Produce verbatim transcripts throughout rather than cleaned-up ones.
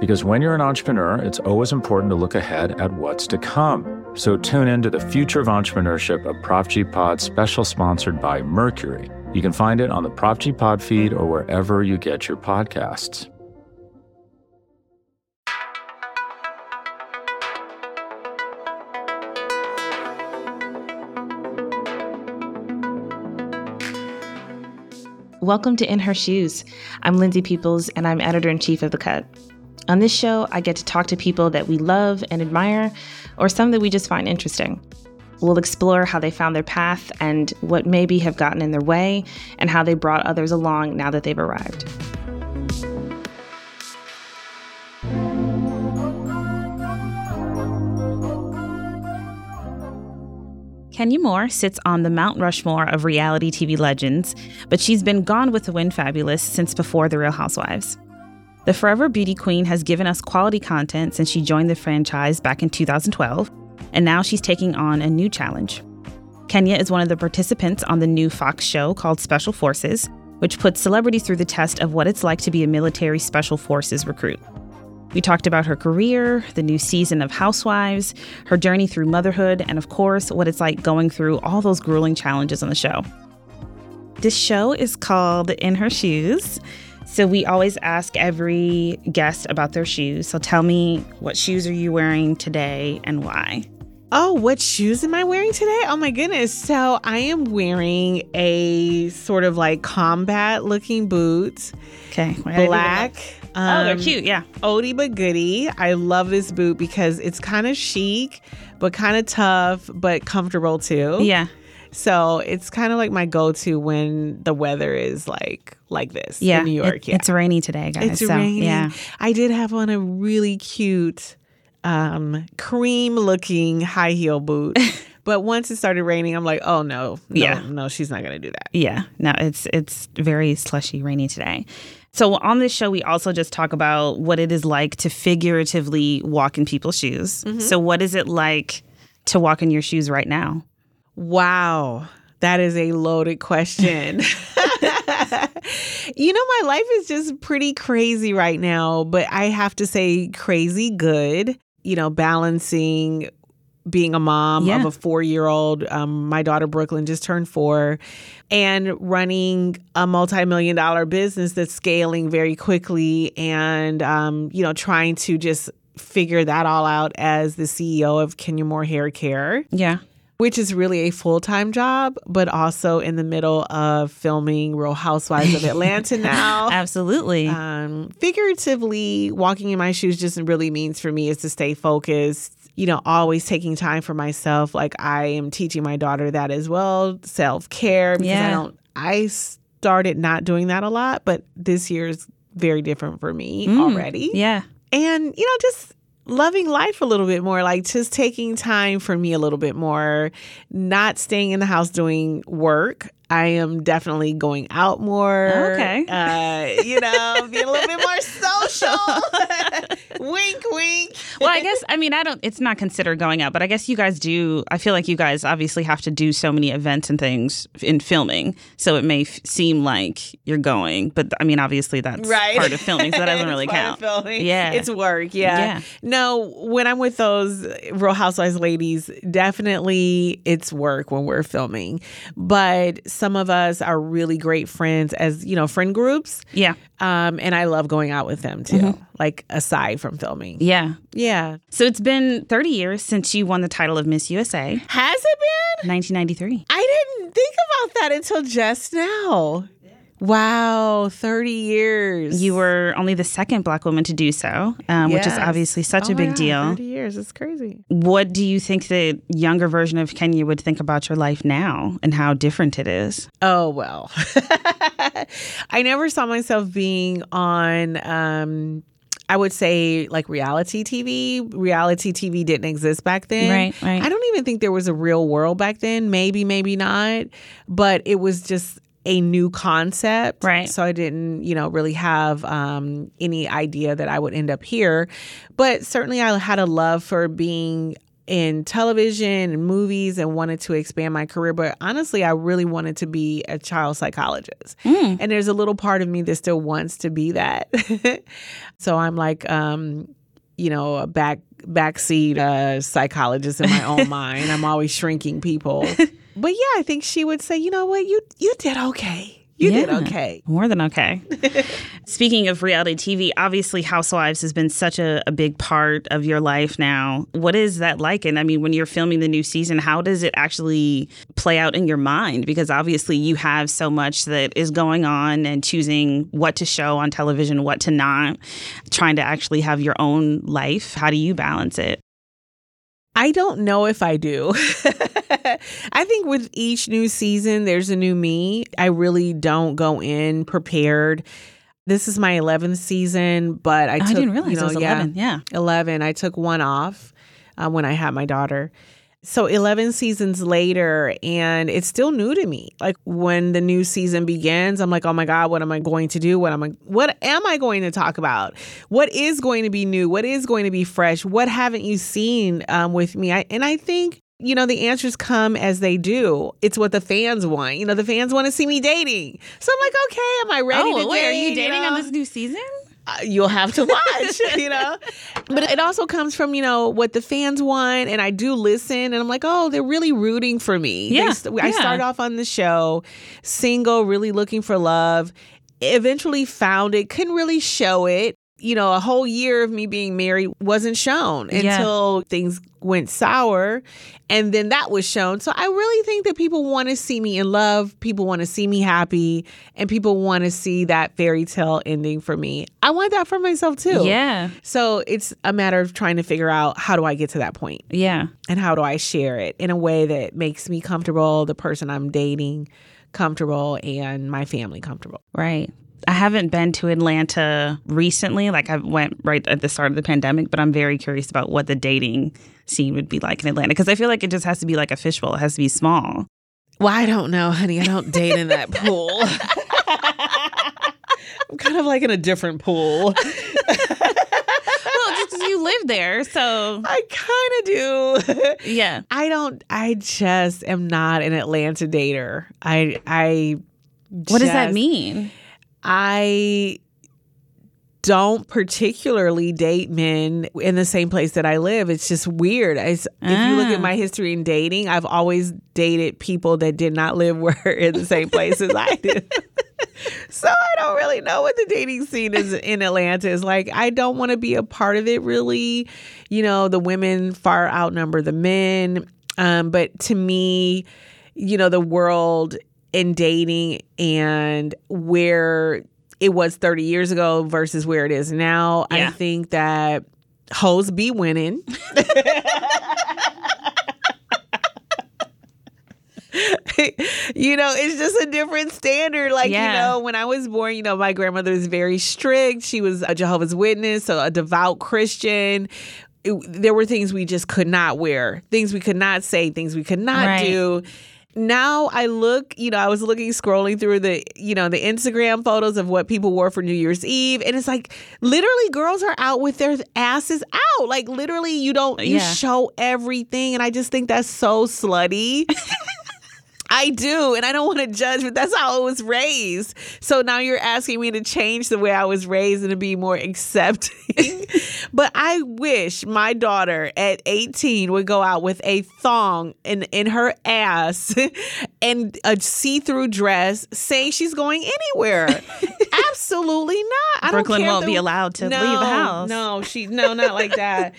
Because when you're an entrepreneur, it's always important to look ahead at what's to come. So tune in to the Future of Entrepreneurship, a Prop G Pod special sponsored by Mercury. You can find it on the Prop G Pod feed or wherever you get your podcasts. Welcome to In Her Shoes. I'm Lindsay Peoples, and I'm editor-in-chief of The Cut. On this show, I get to talk to people that we love and admire, or some that we just find interesting. We'll explore how they found their path and what maybe have gotten in their way, and how they brought others along now that they've arrived. Kenya Moore sits on the Mount Rushmore of reality T V legends, but she's been Gone With the Wind fabulous since before The Real Housewives. The Forever Beauty Queen has given us quality content since she joined the franchise back in two thousand twelve, and now she's taking on a new challenge. Kenya is one of the participants on the new Fox show called Special Forces, which puts celebrities through the test of what it's like to be a military special forces recruit. We talked about her career, the new season of Housewives, her journey through motherhood, and of course, what it's like going through all those grueling challenges on the show. This show is called In Her Shoes. So we always ask every guest about their shoes. So tell me, what shoes are you wearing today and why? Oh, what shoes am I wearing today? Oh, my goodness. So I am wearing a sort of like combat looking boots. Okay. Black. Um, oh, they're cute. Yeah. Oldie but goodie. I love this boot because it's kind of chic, but kind of tough, but comfortable too. Yeah. So it's kind of like my go-to when the weather is like like this yeah, in New York. It, yeah, it's rainy today, guys. It's so, rainy. Yeah. I did have on a really cute um, cream-looking high heel boot. But once it started raining, I'm like, oh, no. No, yeah. no she's not going to do that. Yeah. No, it's it's very slushy, rainy today. So on this show, we also just talk about what it is like to figuratively walk in people's shoes. Mm-hmm. So what is it like to walk in your shoes right now? Wow, that is a loaded question. You know, my life is just pretty crazy right now, but I have to say crazy good, you know, balancing being a mom yeah. of a four-year-old. Um, my daughter, Brooklyn, just turned four, and running a multi-million dollar business that's scaling very quickly and, um, you know, trying to just figure that all out as the C E O of Kenya Moore Hair Care. Yeah. Which is really a full-time job, but also in the middle of filming Real Housewives of Atlanta now. Absolutely. Um, figuratively, walking in my shoes just really means for me is to stay focused, you know, always taking time for myself. Like I am teaching my daughter that as well, self-care. Because yeah. I don't, I started not doing that a lot, but this year is very different for me mm, already. Yeah. And, you know, just loving life a little bit more, like just taking time for me a little bit more, not staying in the house doing work. I am definitely going out more. Okay. Uh, you know, being a little bit more social. Wink, wink. Well, I guess, I mean, I don't, it's not considered going out, but I guess you guys do, I feel like you guys obviously have to do so many events and things in filming. So it may f- seem like you're going, but I mean, obviously that's right. part of filming. So that doesn't really count. Yeah. It's work. Yeah. yeah. No, when I'm with those Real Housewives ladies, definitely it's work when we're filming. But some of us are really great friends as, you know, friend groups. Yeah. Um, and I love going out with them too, mm-hmm. like aside from filming. Yeah. Yeah. So it's been thirty years since you won the title of Miss U S A. Has it been? nineteen ninety-three. I didn't think about that until just now. Wow, thirty years. You were only the second Black woman to do so, um, yes. which is obviously such oh a big God, deal. thirty years, it's crazy. What do you think the younger version of Kenya would think about your life now and how different it is? Oh, well. I never saw myself being on... Um, I would say like reality T V. Reality T V didn't exist back then. Right, right. I don't even think there was a Real World back then. Maybe, maybe not. But it was just... a new concept. Right. So I didn't, you know, really have um, any idea that I would end up here. But certainly I had a love for being in television and movies and wanted to expand my career. But honestly, I really wanted to be a child psychologist. Mm. And there's a little part of me that still wants to be that. So I'm like, um, you know, a back backseat uh, psychologist in my own mind. I'm always shrinking people. But yeah, I think she would say, you know what, you you did okay. You yeah, did okay. More than okay. Speaking of reality T V, obviously Housewives has been such a, a big part of your life now. What is that like? And I mean, when you're filming the new season, how does it actually play out in your mind? Because obviously you have so much that is going on and choosing what to show on television, what to not, trying to actually have your own life. How do you balance it? I don't know if I do. I think with each new season, there's a new me. I really don't go in prepared. This is my eleventh season, but I, I took, didn't realize you know, it was eleven. Yeah, yeah. eleven. I took one off uh, when I had my daughter. So eleven seasons later, and it's still new to me. Like when the new season begins, I'm like, oh my God, what am I going to do? What am I, what am I going to talk about? What is going to be new? What is going to be fresh? What haven't you seen um, with me? I, and I think, you know, the answers come as they do. It's what the fans want. You know, the fans want to see me dating. So I'm like, okay, am I ready oh, to wait, date? Are you dating you know? on this new season? Uh, you'll have to watch, you know, but it also comes from, you know, what the fans want. And I do listen and I'm like, oh, they're really rooting for me. Yeah, they, yeah. I started off on the show single, really looking for love, eventually found it, couldn't really show it. You know, a whole year of me being married wasn't shown yeah. until things went sour. And then that was shown. So I really think that people want to see me in love. People want to see me happy. And people want to see that fairy tale ending for me. I want that for myself, too. Yeah. So it's a matter of trying to figure out how do I get to that point? Yeah. And how do I share it in a way that makes me comfortable, the person I'm dating comfortable, and my family comfortable. Right. I haven't been to Atlanta recently. Like I went right at the start of the pandemic, but I'm very curious about what the dating scene would be like in Atlanta because I feel like it just has to be like a fishbowl. It has to be small. Well, I don't know, honey. I don't date in that pool. I'm kind of like in a different pool. You live there, so I kind of do. Yeah. I don't. I just am not an Atlanta dater. I. I. Just, what does that mean? I don't particularly date men in the same place that I live. It's just weird. It's, ah. If you look at my history in dating, I've always dated people that did not live where in the same place as I did. So I don't really know what the dating scene is in Atlanta is like. I don't want to be a part of it, really. You know, the women far outnumber the men. Um, but to me, you know, the world in dating and where it was thirty years ago versus where it is now, yeah. I think that hoes be winning. You know, it's just a different standard. Like, yeah. you know, when I was born, you know, my grandmother was very strict. She was a Jehovah's Witness, so a devout Christian. It, there were things we just could not wear, things we could not say, things we could not right. do. Now I look, you know, I was looking, scrolling through the, you know, the Instagram photos of what people wore for New Year's Eve. And it's like, literally girls are out with their asses out. Like, literally, you don't, you yeah. show everything. And I just think that's so slutty. I do, and I don't want to judge, but that's how I was raised. So now you're asking me to change the way I was raised and to be more accepting. But I wish my daughter at eighteen would go out with a thong in, in her ass and a see-through dress saying she's going anywhere. Absolutely not. I Brooklyn don't care won't the, be allowed to no, leave the house. No, she no, not like that.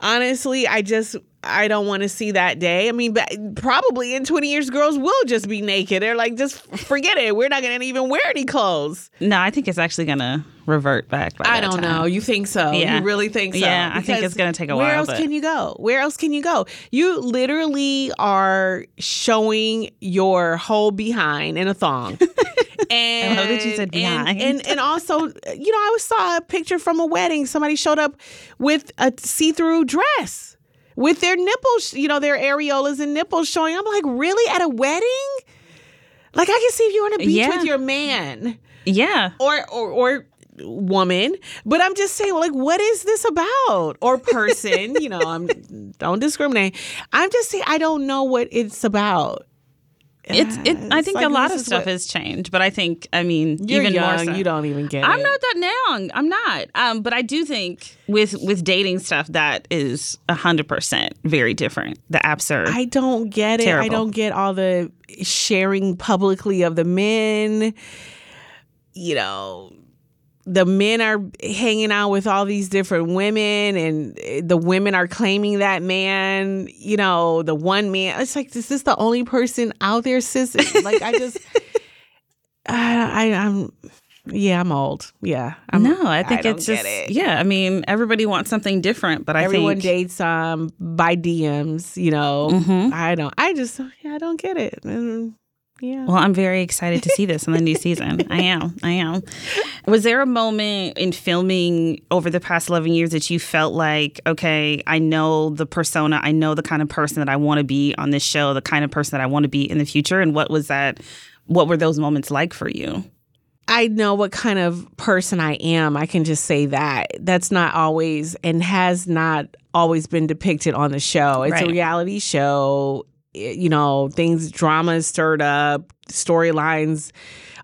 Honestly, I just... I don't want to see that day. I mean, but probably in twenty years, girls will just be naked. They're like, just forget it. We're not going to even wear any clothes. No, I think it's actually going to revert back by I that don't time. Know. You think so? Yeah. You really think so? Yeah, because I think it's going to take a where while. Where else but... can you go? Where else can you go? You literally are showing your whole behind in a thong. And, I love that you said behind. And, and, and also, you know, I saw a picture from a wedding. Somebody showed up with a see-through dress. With their nipples, you know, their areolas and nipples showing. I'm like, really? At a wedding? Like, I can see if you're on a beach yeah. with your man. Yeah. Or, or or woman. But I'm just saying, like, what is this about? Or person. You know, I'm don't discriminate. I'm just saying, I don't know what it's about. It's. It, I think like a lot of stuff what, has changed, but I think, I mean, you're even young, more so. You don't even get I'm it. I'm not that young. I'm not. Um, but I do think with with dating stuff, that is one hundred percent very different. The apps are I don't get terrible. It. I don't get all the sharing publicly of the men. You know, the men are hanging out with all these different women and the women are claiming that man, you know, the one man. It's like, is this the only person out there, sis? Like, I just, I, I, I'm, yeah, I'm old. Yeah. I'm, no, I think I it's just, it. Yeah, I mean, everybody wants something different, but I Everyone think. Everyone dates um, by D Ms, you know. Mm-hmm. I don't, I just, yeah, I don't get it. And, yeah. Well, I'm very excited to see this in the new season. I am. I am. Was there a moment in filming over the past eleven years that you felt like, okay, I know the persona, I know the kind of person that I want to be on this show, the kind of person that I want to be in the future? And what was that? What were those moments like for you? I know what kind of person I am. I can just say that. That's not always and has not always been depicted on the show. It's right. a reality show. You know, things, drama is stirred up, storylines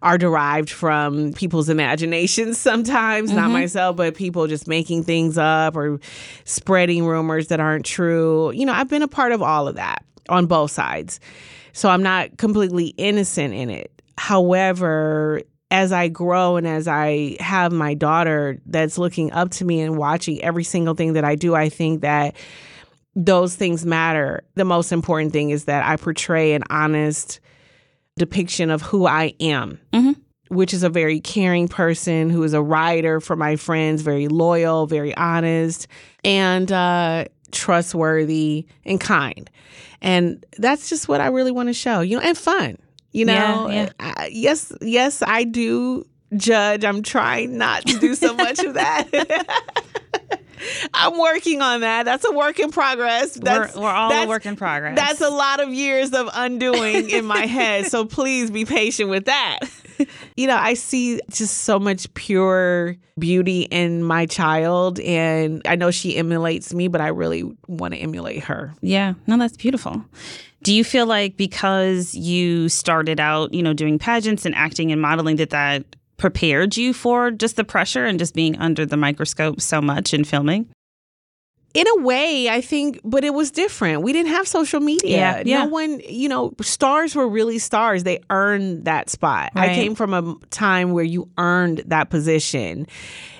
are derived from people's imaginations sometimes, mm-hmm. not myself, but people just making things up or spreading rumors that aren't true. You know, I've been a part of all of that on both sides. So I'm not completely innocent in it. However, as I grow and as I have my daughter that's looking up to me and watching every single thing that I do, I think that those things matter. The most important thing is that I portray an honest depiction of who I am, mm-hmm. which is a very caring person who is a rider for my friends, very loyal, very honest, and uh, trustworthy and kind. And that's just what I really want to show, you know, and fun, you know. Yeah, yeah. I, yes, yes, I do judge. I'm trying not to do so much of that. I'm working on that. That's a work in progress. That's, we're, we're all that's, a work in progress. That's a lot of years of undoing in my head. So please be patient with that. You know, I see just so much pure beauty in my child. And I know she emulates me, but I really want to emulate her. Yeah. No, that's beautiful. Do you feel like because you started out, you know, doing pageants and acting and modeling that that prepared you for just the pressure and just being under the microscope so much in filming? In a way, I think, but it was different. We didn't have social media. Yeah, yeah. No one, you know, stars were really stars. They earned that spot. Right. I came from a time where you earned that position.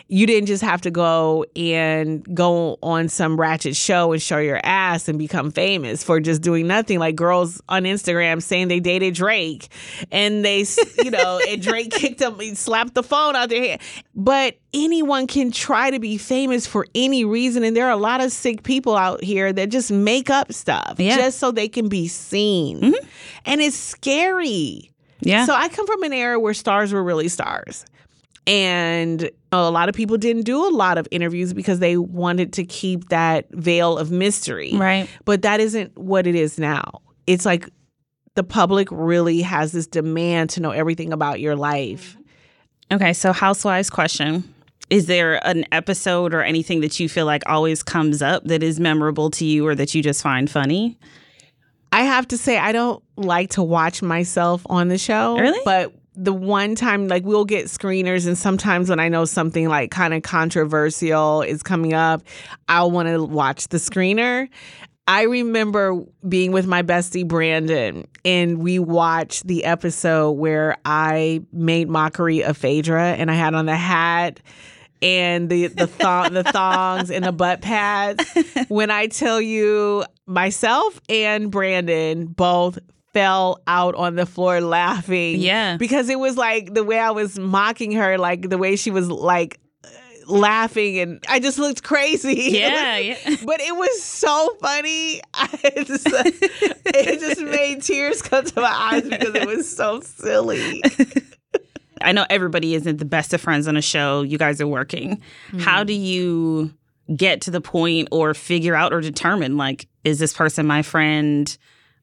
You didn't just have to go and go on some ratchet show and show your ass and become famous for just doing nothing. Like girls on Instagram saying they dated Drake and they, you know, and Drake kicked them, he slapped the phone out their head. But anyone can try to be famous for any reason. And there are a lot of sick people out here that just make up stuff yeah. just so they can be seen. Mm-hmm. And it's scary. Yeah. So I come from an era where stars were really stars. And a lot of people didn't do a lot of interviews because they wanted to keep that veil of mystery. Right. But that isn't what it is now. It's like the public really has this demand to know everything about your life. Okay, so Housewives question. Is there an episode or anything that you feel like always comes up that is memorable to you or that you just find funny? I have to say, I don't like to watch myself on the show. Really? But the one time, like, we'll get screeners, and sometimes when I know something, like, kind of controversial is coming up, I'll want to watch the screener. I remember being with my bestie, Brandon, and we watched the episode where I made mockery of Phaedra, and I had on the hat and the the, thong, the thongs and the butt pads. When I tell you, myself and Brandon both fell out on the floor laughing. Yeah. Because it was like the way I was mocking her, like the way she was like laughing, and I just looked crazy. Yeah. yeah. But it was so funny. I just, it just made tears come to my eyes because it was so silly. I know everybody isn't the best of friends on a show. You guys are working. Mm-hmm. How do you get to the point or figure out or determine, like, is this person my friend?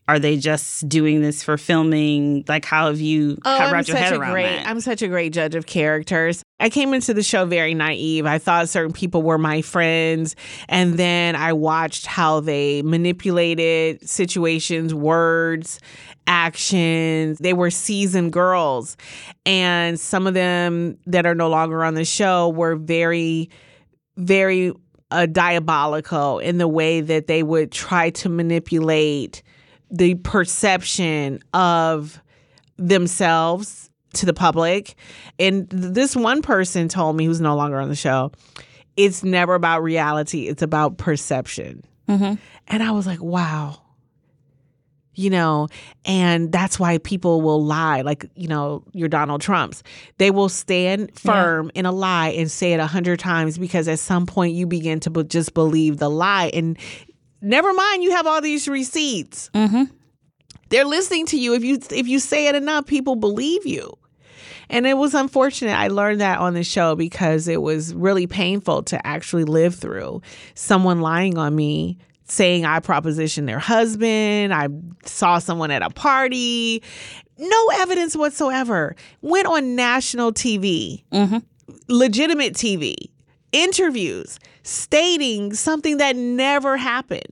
Are they just doing this for filming? Like, how have you oh, wrapped your head around great, that? I'm such a great judge of characters. I came into the show very naive. I thought certain people were my friends. And then I watched how they manipulated situations, words, actions. They were seasoned girls. And some of them that are no longer on the show were very, very uh, diabolical in the way that they would try to manipulate the perception of themselves to the public. And this one person told me, who's no longer on the show, it's never about reality. It's about perception. Mm-hmm. And I was like, wow. You know, and that's why people will lie, like, you know, your Donald Trumps. They will stand firm yeah. in a lie and say it a hundred times because at some point you begin to be- just believe the lie. And never mind, you have all these receipts. Mm-hmm. They're listening to you. If you if you say it enough, people believe you. And it was unfortunate. I learned that on the show because it was really painful to actually live through someone lying on me, saying I propositioned their husband. I saw someone at a party. No evidence whatsoever. Went on national T V, mm-hmm. legitimate T V. Interviews stating something that never happened.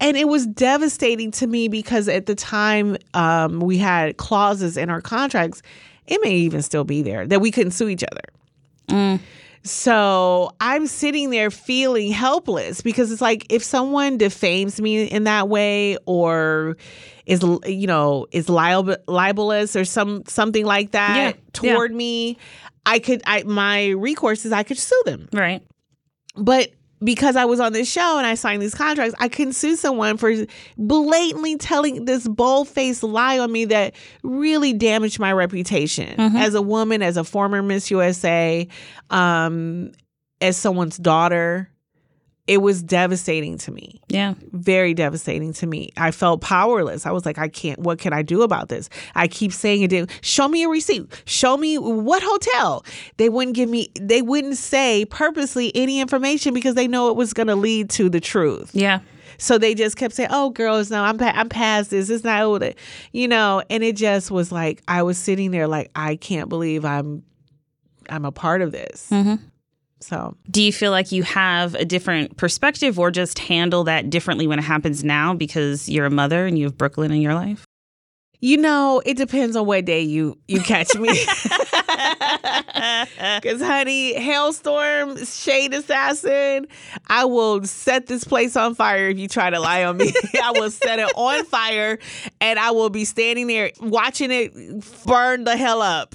And it was devastating to me because at the time um, we had clauses in our contracts, it may even still be there, that we couldn't sue each other. Mm. So I'm sitting there feeling helpless because it's like if someone defames me in that way or is, you know, is liable, libelous or some something like that yeah. toward yeah. me, I could, I, my recourse is I could sue them. Right. But because I was on this show and I signed these contracts, I couldn't sue someone for blatantly telling this bold-faced lie on me that really damaged my reputation mm-hmm. as a woman, as a former Miss U S A, um, as someone's daughter. It was devastating to me. Yeah. Very devastating to me. I felt powerless. I was like, I can't, what can I do about this? I keep saying it didn't. Show me a receipt. Show me what hotel. They wouldn't give me, they wouldn't say purposely any information because they know it was going to lead to the truth. Yeah. So they just kept saying, oh, girls, no, I'm, pa- I'm past this. It's not old. You know, and it just was like, I was sitting there like, I can't believe I'm, I'm a part of this. Mm-hmm. So, do you feel like you have a different perspective or just handle that differently when it happens now because you're a mother and you have Brooklyn in your life? You know, it depends on what day you, you catch me. Because, honey, hailstorm, shade assassin, I will set this place on fire if you try to lie on me. I will set it on fire and I will be standing there watching it burn the hell up.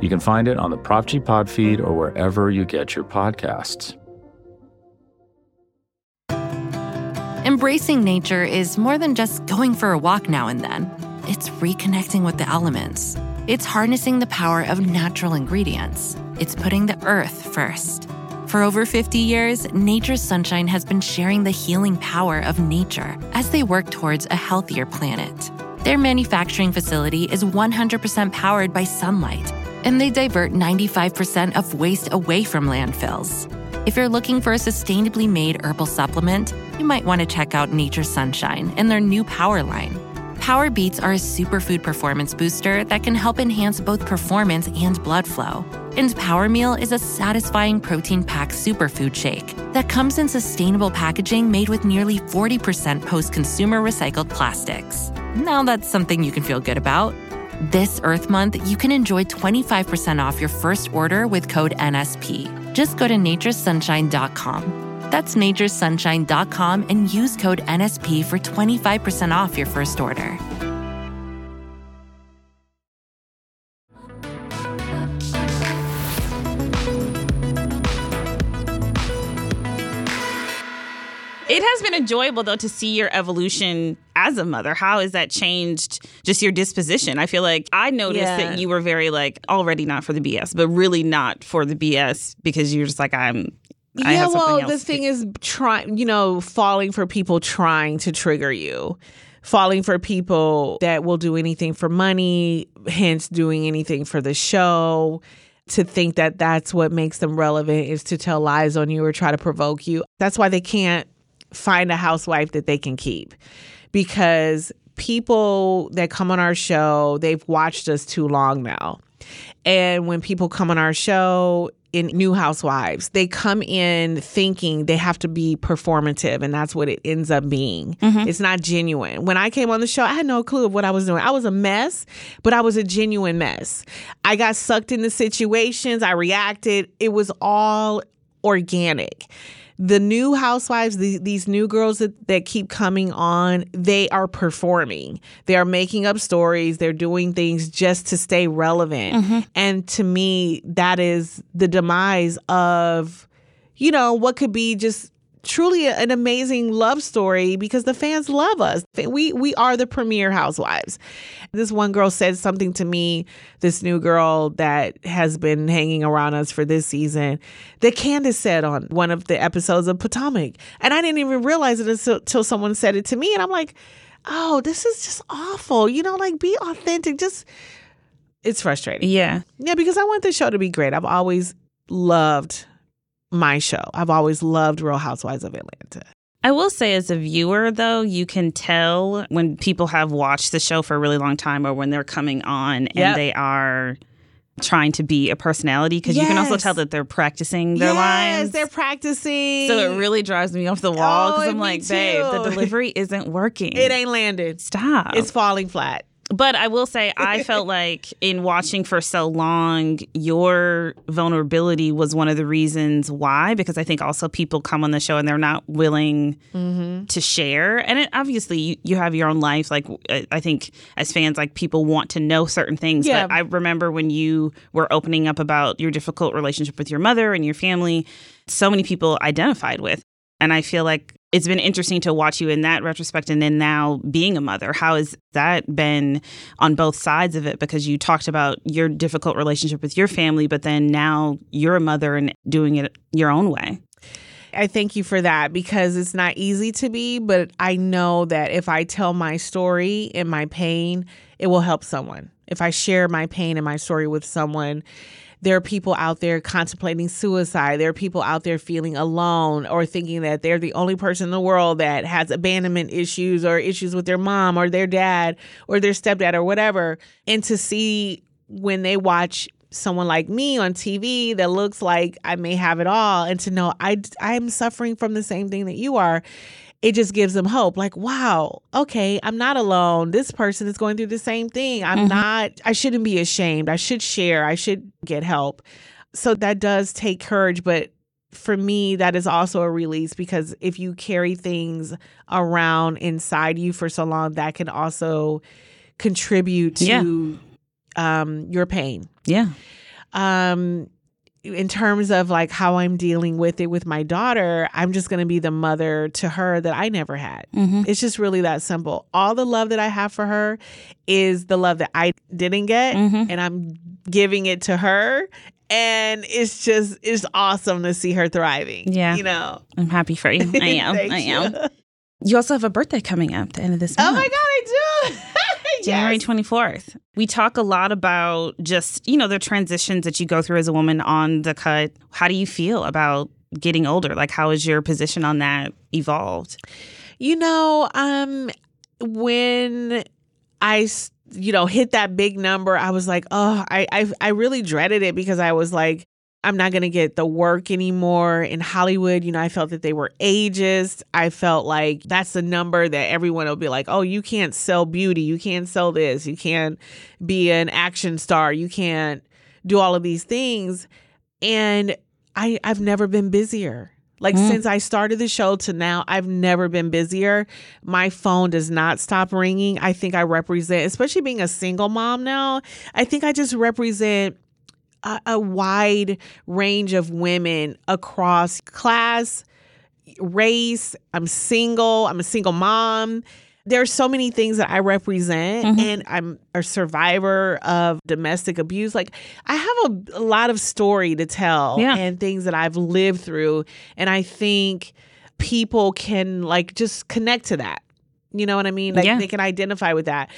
You can find it on the Prop G Pod feed or wherever you get your podcasts. Embracing nature is more than just going for a walk now and then. It's reconnecting with the elements. It's harnessing the power of natural ingredients. It's putting the earth first. For over fifty years, Nature's Sunshine has been sharing the healing power of nature as they work towards a healthier planet. Their manufacturing facility is one hundred percent powered by sunlight, and they divert ninety-five percent of waste away from landfills. If you're looking for a sustainably made herbal supplement, you might want to check out Nature's Sunshine and their new Power line. Power Beats are a superfood performance booster that can help enhance both performance and blood flow. And Power Meal is a satisfying protein-packed superfood shake that comes in sustainable packaging made with nearly forty percent post-consumer recycled plastics. Now that's something you can feel good about. This Earth Month, you can enjoy twenty-five percent off your first order with code N S P. Just go to naturesunshine dot com. That's naturesunshine dot com and use code N S P for twenty-five percent off your first order. It has been enjoyable, though, to see your evolution as a mother. How has that changed just your disposition? I feel like I noticed yeah. that you were very, like, already not for the B S, but really not for the B S because you're just like, I'm... I yeah, well, the thing is, trying, you know, falling for people trying to trigger you, falling for people that will do anything for money, hence doing anything for the show, to think that that's what makes them relevant is to tell lies on you or try to provoke you. That's why they can't find a housewife that they can keep, because people that come on our show, they've watched us too long now. And when people come on our show, in new housewives, they come in thinking they have to be performative, and that's what it ends up being. Mm-hmm. It's not genuine. When I came on the show, I had no clue of what I was doing. I was a mess, but I was a genuine mess. I got sucked into situations. I reacted. It was all organic. The new housewives, the, these new girls that, that keep coming on, they are performing. They are making up stories. They're doing things just to stay relevant. Mm-hmm. And to me, that is the demise of, you know, what could be just truly an amazing love story, because the fans love us. We we are the premier housewives. This one girl said something to me, this new girl that has been hanging around us for this season, that Candace said on one of the episodes of Potomac. And I didn't even realize it until someone said it to me. And I'm like, oh, this is just awful. You know, like, be authentic. Just, it's frustrating. Yeah. Yeah, because I want the show to be great. I've always loved my show. I've always loved Real Housewives of Atlanta. I will say, as a viewer, though, you can tell when people have watched the show for a really long time, or when they're coming on and yep. they are trying to be a personality, because yes. you can also tell that they're practicing their yes, lines. Yes, they're practicing. So it really drives me off the wall, because oh, I'm like, babe, the delivery isn't working. It ain't landed. Stop. It's falling flat. But I will say, I felt like in watching for so long, your vulnerability was one of the reasons why, because I think also people come on the show and they're not willing mm-hmm. to share. And it, obviously, you, you have your own life. Like, I think as fans, like, people want to know certain things. Yeah. But I remember when you were opening up about your difficult relationship with your mother and your family, so many people identified with. And I feel like it's been interesting to watch you in that retrospect, and then now being a mother. How has that been on both sides of it? Because you talked about your difficult relationship with your family, but then now you're a mother and doing it your own way. I thank you for that, because it's not easy to be, but I know that if I tell my story and my pain, it will help someone. If I share my pain and my story with someone, there are people out there contemplating suicide. There are people out there feeling alone, or thinking that they're the only person in the world that has abandonment issues, or issues with their mom or their dad or their stepdad or whatever. And to see when they watch someone like me on T V that looks like I may have it all, and to know I, I am suffering from the same thing that you are, it just gives them hope. Like, wow, okay, I'm not alone. This person is going through the same thing. I'm mm-hmm. not, I shouldn't be ashamed. I should share. I should get help. So that does take courage. But for me, that is also a release, because if you carry things around inside you for so long, that can also contribute to yeah. um, your pain. Yeah. Um, in terms of like how I'm dealing with it with my daughter, I'm just going to be the mother to her that I never had. Mm-hmm. It's just really that simple. All the love that I have for her is the love that I didn't get, mm-hmm. and I'm giving it to her. And it's just, it's awesome to see her thriving. Yeah. You know, I'm happy for you. I am. I am. You. you also have a birthday coming up at the end of this month. Oh my God, I do. Yes. January twenty-fourth. We talk a lot about just, you know, the transitions that you go through as a woman on The Cut. How do you feel about getting older? Like, how has your position on that evolved? You know, um, when I st- you know, hit that big number, I was like, oh, I, I I really dreaded it because I was like, I'm not going to get the work anymore in Hollywood. You know, I felt that they were ageist. I felt like that's the number that everyone will be like, oh, you can't sell beauty. You can't sell this. You can't be an action star. You can't do all of these things. And I, I've never been busier. Like, mm. since I started the show to now, I've never been busier. My phone does not stop ringing. I think I represent, especially being a single mom now, I think I just represent a, a wide range of women across class, race. I'm single. I'm a single mom. There are so many things that I represent, mm-hmm. and I'm a survivor of domestic abuse. Like, I have a, a lot of story to tell, yeah. and things that I've lived through. And I think people can like just connect to that. You know what I mean? Like, yeah. they can identify with that.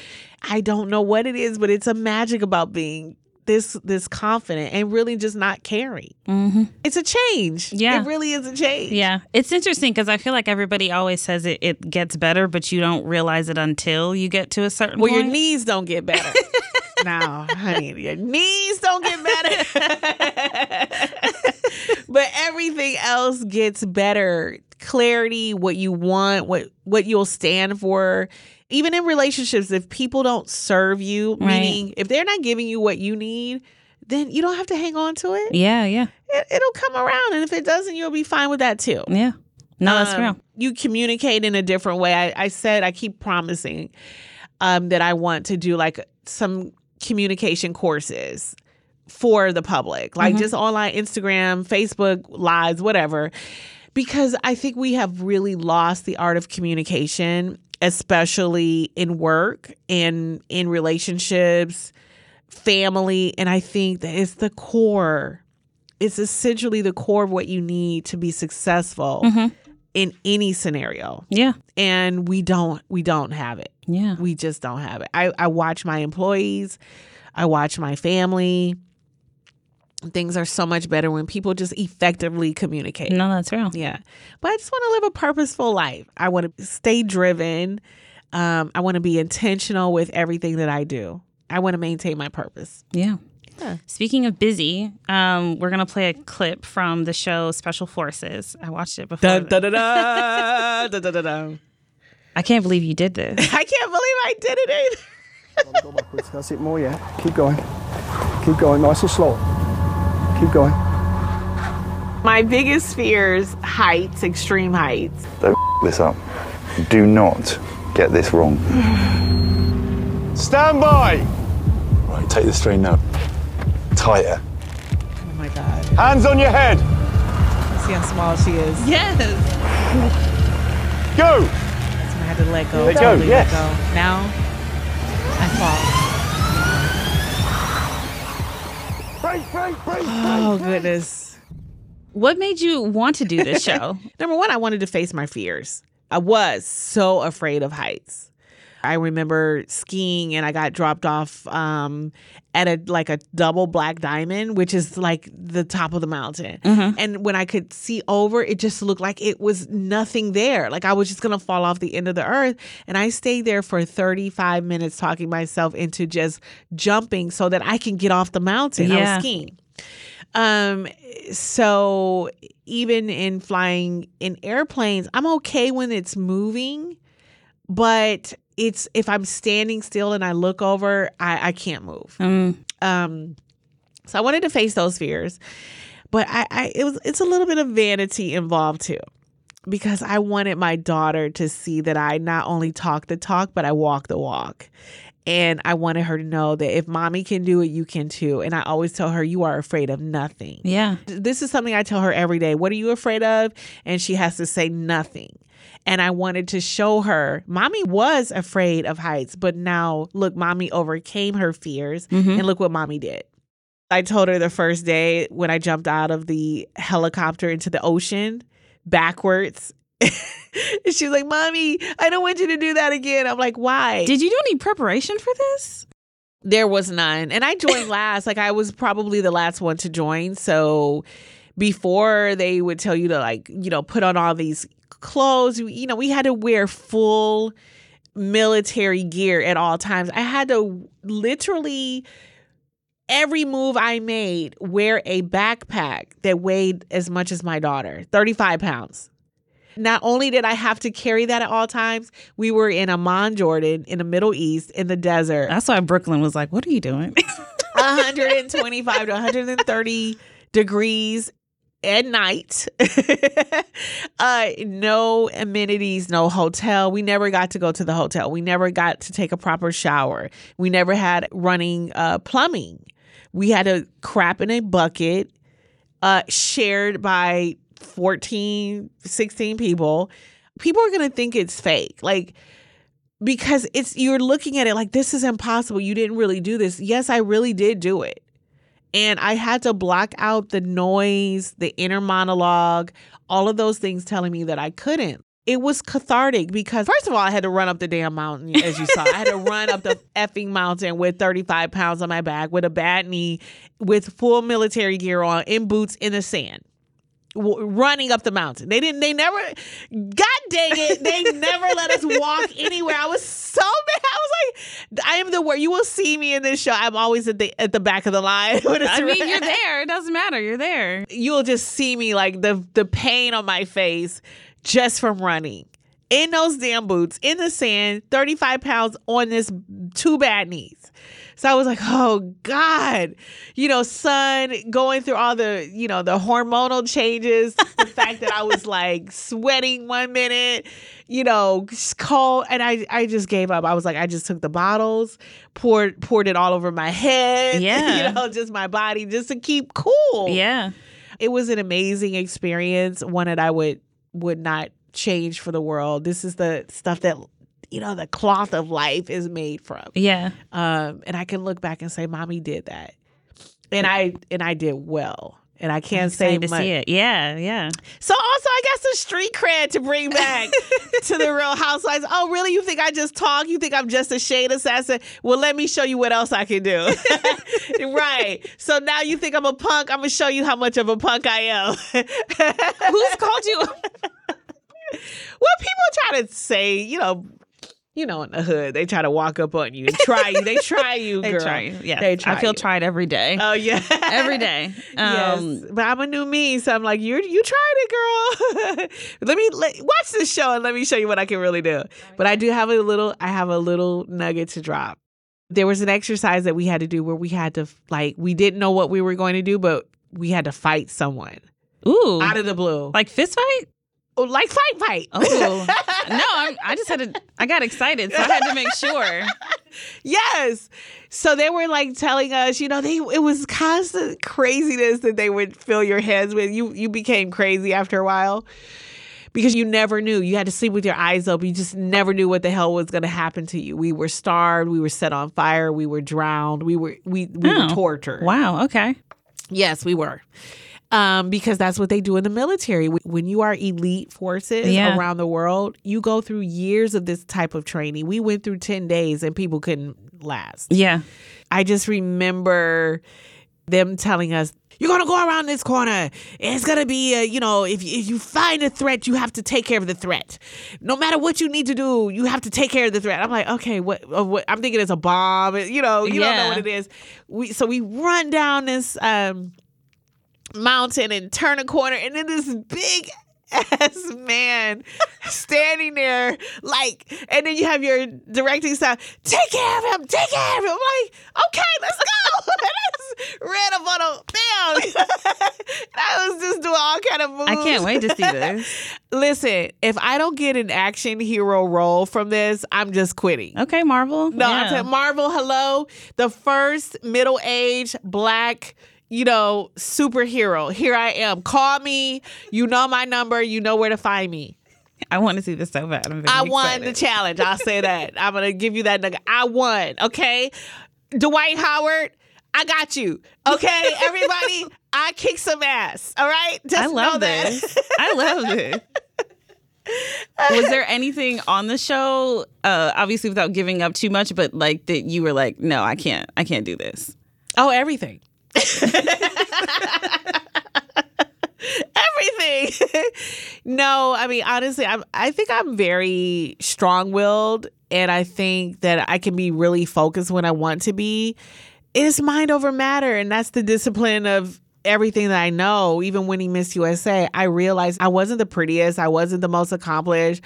I don't know what it is, but it's a magic about being this this confident and really just not caring. Mm-hmm. It's a change. Yeah. It really is a change. Yeah. It's interesting because I feel like everybody always says it, it gets better, but you don't realize it until you get to a certain well, point. Well, your knees don't get better. No, honey, your knees don't get better. But everything else gets better. Clarity, what you want, what what you'll stand for. Even in relationships, if people don't serve you, right. meaning if they're not giving you what you need, then you don't have to hang on to it. Yeah, yeah. It, it'll come around. And if it doesn't, you'll be fine with that too. Yeah. No, um, that's real. You communicate in a different way. I, I said, I keep promising um, that I want to do like some communication courses for the public, like mm-hmm. just online, Instagram, Facebook, lives, whatever. Because I think we have really lost the art of communication, especially in work and in relationships, family. And I think that it's the core. It's essentially the core of what you need to be successful mm-hmm. in any scenario. Yeah. And we don't, we don't have it. Yeah. We just don't have it. I, I watch my employees. I watch my family. Things are so much better when people just effectively communicate. No, that's real. Yeah. But I just want to live a purposeful life. I want to stay driven. Um, I want to be intentional with everything that I do. I want to maintain my purpose. Yeah. yeah. Speaking of busy, um, we're going to play a clip from the show Special Forces. I watched it before. Dun, dun, dun, dun, dun, dun, dun, dun. I can't believe you did this. I can't believe I did it either. Go backwards. That's it more, yeah. Keep going. Keep going. Nice and slow. Keep going. My biggest fear is heights, extreme heights. Don't f- this up. Do not get this wrong. Stand by! Right, take the string now. Tighter. Oh my God. Hands on your head. See how small she is. Yes! Go! That's when I had to let go. Let go, totally yes. Let go. Now, I fall. Break, break, break, oh, break, goodness. What made you want to do this show? Number one, I wanted to face my fears. I was so afraid of heights. I remember skiing and I got dropped off um, at a like a double black diamond, which is like the top of the mountain. Mm-hmm. And when I could see over, it just looked like it was nothing there. Like I was just going to fall off the end of the earth. And I stayed there for thirty-five minutes talking myself into just jumping so that I can get off the mountain. Yeah. I was skiing. Um, so even in flying in airplanes, I'm okay when it's moving, but it's if I'm standing still and I look over, I, I can't move. Mm. Um, so I wanted to face those fears, but I, I it was it's a little bit of vanity involved too, because I wanted my daughter to see that I not only talk the talk, but I walk the walk. And I wanted her to know that if mommy can do it, you can too. And I always tell her, you are afraid of nothing. Yeah. This is something I tell her every day. What are you afraid of? And she has to say nothing. And I wanted to show her, mommy was afraid of heights, but now look, mommy overcame her fears. Mm-hmm. And look what mommy did. I told her the first day when I jumped out of the helicopter into the ocean backwards. She's like, mommy, I don't want you to do that again. I'm like, why? Did you do any preparation for this? There was none. And I joined last. Like, I was probably the last one to join. So before they would tell you to, like, you know, put on all these clothes, you know, we had to wear full military gear at all times. I had to literally... Every move I made, wear a backpack that weighed as much as my daughter, thirty-five pounds. Not only did I have to carry that at all times, we were in Amman, Jordan, in the Middle East, in the desert. That's why Brooklyn was like, what are you doing? one twenty-five to one thirty degrees at night. uh, no amenities, no hotel. We never got to go to the hotel. We never got to take a proper shower. We never had running uh, plumbing. We had to crap in a bucket, uh, shared by fourteen, sixteen people. People are going to think it's fake. Like, because it's, you're looking at it like, this is impossible. You didn't really do this. Yes, I really did do it. And I had to block out the noise, the inner monologue, all of those things telling me that I couldn't. It was cathartic because, first of all, I had to run up the damn mountain, as you saw. I had to run up the effing mountain with thirty-five pounds on my back, with a bad knee, with full military gear on, in boots, in the sand, w- running up the mountain. They didn't, they never, God dang it, they never let us walk anywhere. I was so mad. I was like, I am the worst. You will see me in this show. I'm always at the at the back of the line. I mean, you're there. It doesn't matter. You're there. You'll just see me, like, the the pain on my face. Just from running in those damn boots, in the sand, thirty-five pounds on this two bad knees. So I was like, oh, God, you know, son, going through all the, you know, the hormonal changes, the fact that I was like sweating one minute, you know, cold. And I, I just gave up. I was like, I just took the bottles, poured, poured it all over my head, yeah. you know, just my body, just to keep cool. Yeah. It was an amazing experience. One that I would, would not change for the world. This is the stuff that, you know, the cloth of life is made from. Yeah. Um, and I can look back and say, mommy did that. And I and I did well. And I can't say much. See it. Yeah, yeah. So also, I got some street cred to bring back to the Real Housewives. Oh, really? You think I just talk? You think I'm just a shade assassin? Well, let me show you what else I can do. Right. So now you think I'm a punk? I'm going to show you how much of a punk I am. Who's called you? Well, people try to say, you know, you know, in the hood, they try to walk up on you, try you. They try you, girl. They try you. Yeah, they try I feel you. Tried every day. Oh yeah, every day. Um, yes, but I'm a new me, so I'm like, you. You tried it, girl. let me let, watch this show and let me show you what I can really do. Okay. But I do have a little. I have a little nugget to drop. There was an exercise that we had to do where we had to, like, we didn't know what we were going to do, but we had to fight someone. Ooh, out of the blue, like fist fight. Like fight, fight. Oh, no, I, I just had to, I got excited. So I had to make sure. Yes. So they were like telling us, you know, they, it was constant craziness that they would fill your heads with. You, you became crazy after a while because you never knew. You had to sleep with your eyes open. You just never knew what the hell was going to happen to you. We were starved. We were set on fire. We were drowned. We were, we, we oh. were tortured. Wow. Okay. Yes, we were. Um, because that's what they do in the military. When you are elite forces yeah. around the world, you go through years of this type of training. We went through ten days and people couldn't last. Yeah. I just remember them telling us, you're going to go around this corner. It's going to be, a, you know, if, if you find a threat, you have to take care of the threat. No matter what you need to do, you have to take care of the threat. I'm like, okay, what? what I'm thinking it's a bomb. You know, you yeah. don't know what it is. We So we run down this... Um, mountain and turn a corner, and then this big ass man standing there, like, and then you have your directing staff, take care of him, take care of him. I'm like, okay, let's go. And I just ran up on him, bam. And I was just doing all kind kind of moves. I can't wait to see this. Listen, if I don't get an action hero role from this, I'm just quitting. Okay, Marvel. No, yeah. I'm saying Marvel, hello. The first middle-aged black, you know, superhero. Here I am. Call me. You know my number. You know where to find me. I want to see this so bad. I'm very I won excited. The challenge. I'll say that. I'm going to give you that nugget. I won. Okay. Dwight Howard, I got you. Okay. Everybody, I kick some ass. All right. Just I love know that. This. I love this. Was there anything on the show, uh, obviously without giving up too much, but like that you were like, no, I can't. I can't do this. Oh, everything. Everything. No, I mean, honestly, I'm, I think I'm very strong-willed, and I think that I can be really focused when I want to be. It's mind over matter, and that's the discipline of everything that I know. Even winning Miss U S A, I realized I wasn't the prettiest. I wasn't the most accomplished,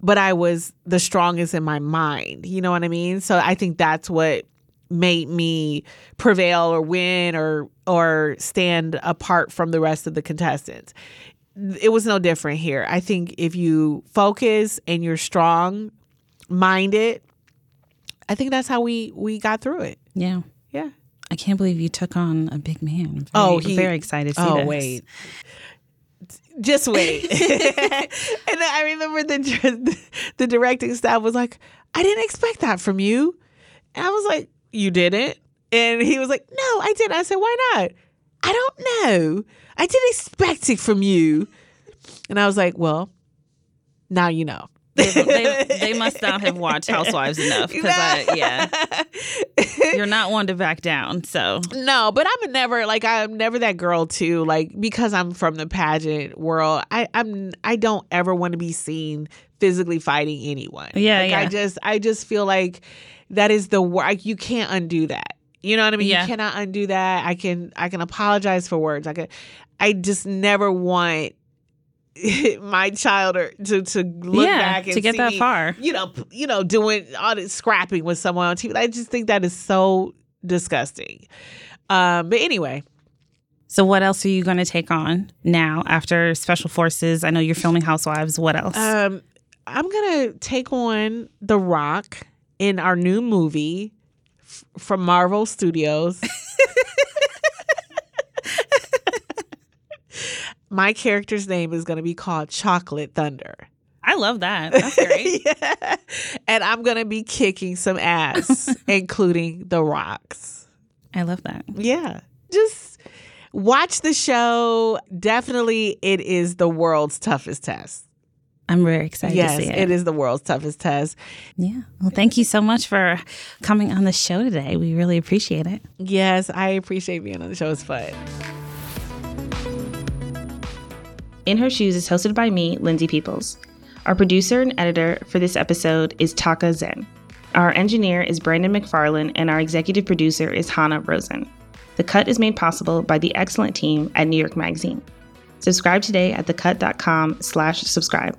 but I was the strongest in my mind. You know what I mean? So I think that's what made me prevail or win or or stand apart from the rest of the contestants. It was no different here. I think if you focus and you're strong-minded, I think that's how we we got through it. Yeah. Yeah. I can't believe you took on a big man. Very, oh, he, very excited to see this. Oh, wait. Just wait. And I remember the the directing staff was like, I didn't expect that from you. And I was like, you didn't? And he was like, no, I didn't. I said, why not? I don't know. I didn't expect it from you. And I was like, well, now you know. They, they, they must not have watched Housewives enough. Because no. Yeah. You're not one to back down. So no, but I'm never like I'm never that girl too. Like, because I'm from the pageant world, I, I'm I don't ever want to be seen physically fighting anyone. Yeah, like, yeah. I just I just feel like that is the work. You can't undo that. You know what I mean? Yeah. You cannot undo that. I can I can apologize for words. I can, I just never want my child or to, to look yeah, back and to get see that me, far. You know, you know, doing all this scrapping with someone on T V. I just think that is so disgusting. Um, but anyway. So what else are you going to take on now after Special Forces? I know you're filming Housewives. What else? Um, I'm going to take on The Rock in our new movie f- from Marvel Studios. My character's name is going to be called Chocolate Thunder. I love that. That's great. Yeah. And I'm going to be kicking some ass, including The Rocks. I love that. Yeah. Just watch the show. Definitely, it is the world's toughest test. I'm very excited yes, to see it. Yes, it is the world's toughest test. Yeah. Well, thank you so much for coming on the show today. We really appreciate it. Yes, I appreciate being on the show. It's fun. In Her Shoes is hosted by me, Lindsay Peoples. Our producer and editor for this episode is Taka Zen. Our engineer is Brandon McFarland, and our executive producer is Hannah Rosen. The Cut is made possible by the excellent team at New York Magazine. Subscribe today at thecut.com slash subscribe.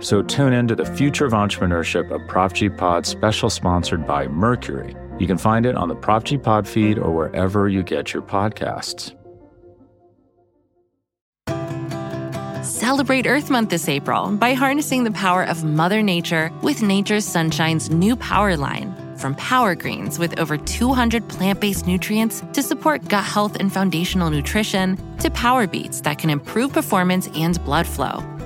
So tune in to the Future of Entrepreneurship, a Prop G Pod special sponsored by Mercury. You can find it on the Prop G Pod feed or wherever you get your podcasts. Celebrate Earth Month this April by harnessing the power of Mother Nature with Nature's Sunshine's new Power Line. From Power Greens with over two hundred plant-based nutrients to support gut health and foundational nutrition, to Power Beats that can improve performance and blood flow.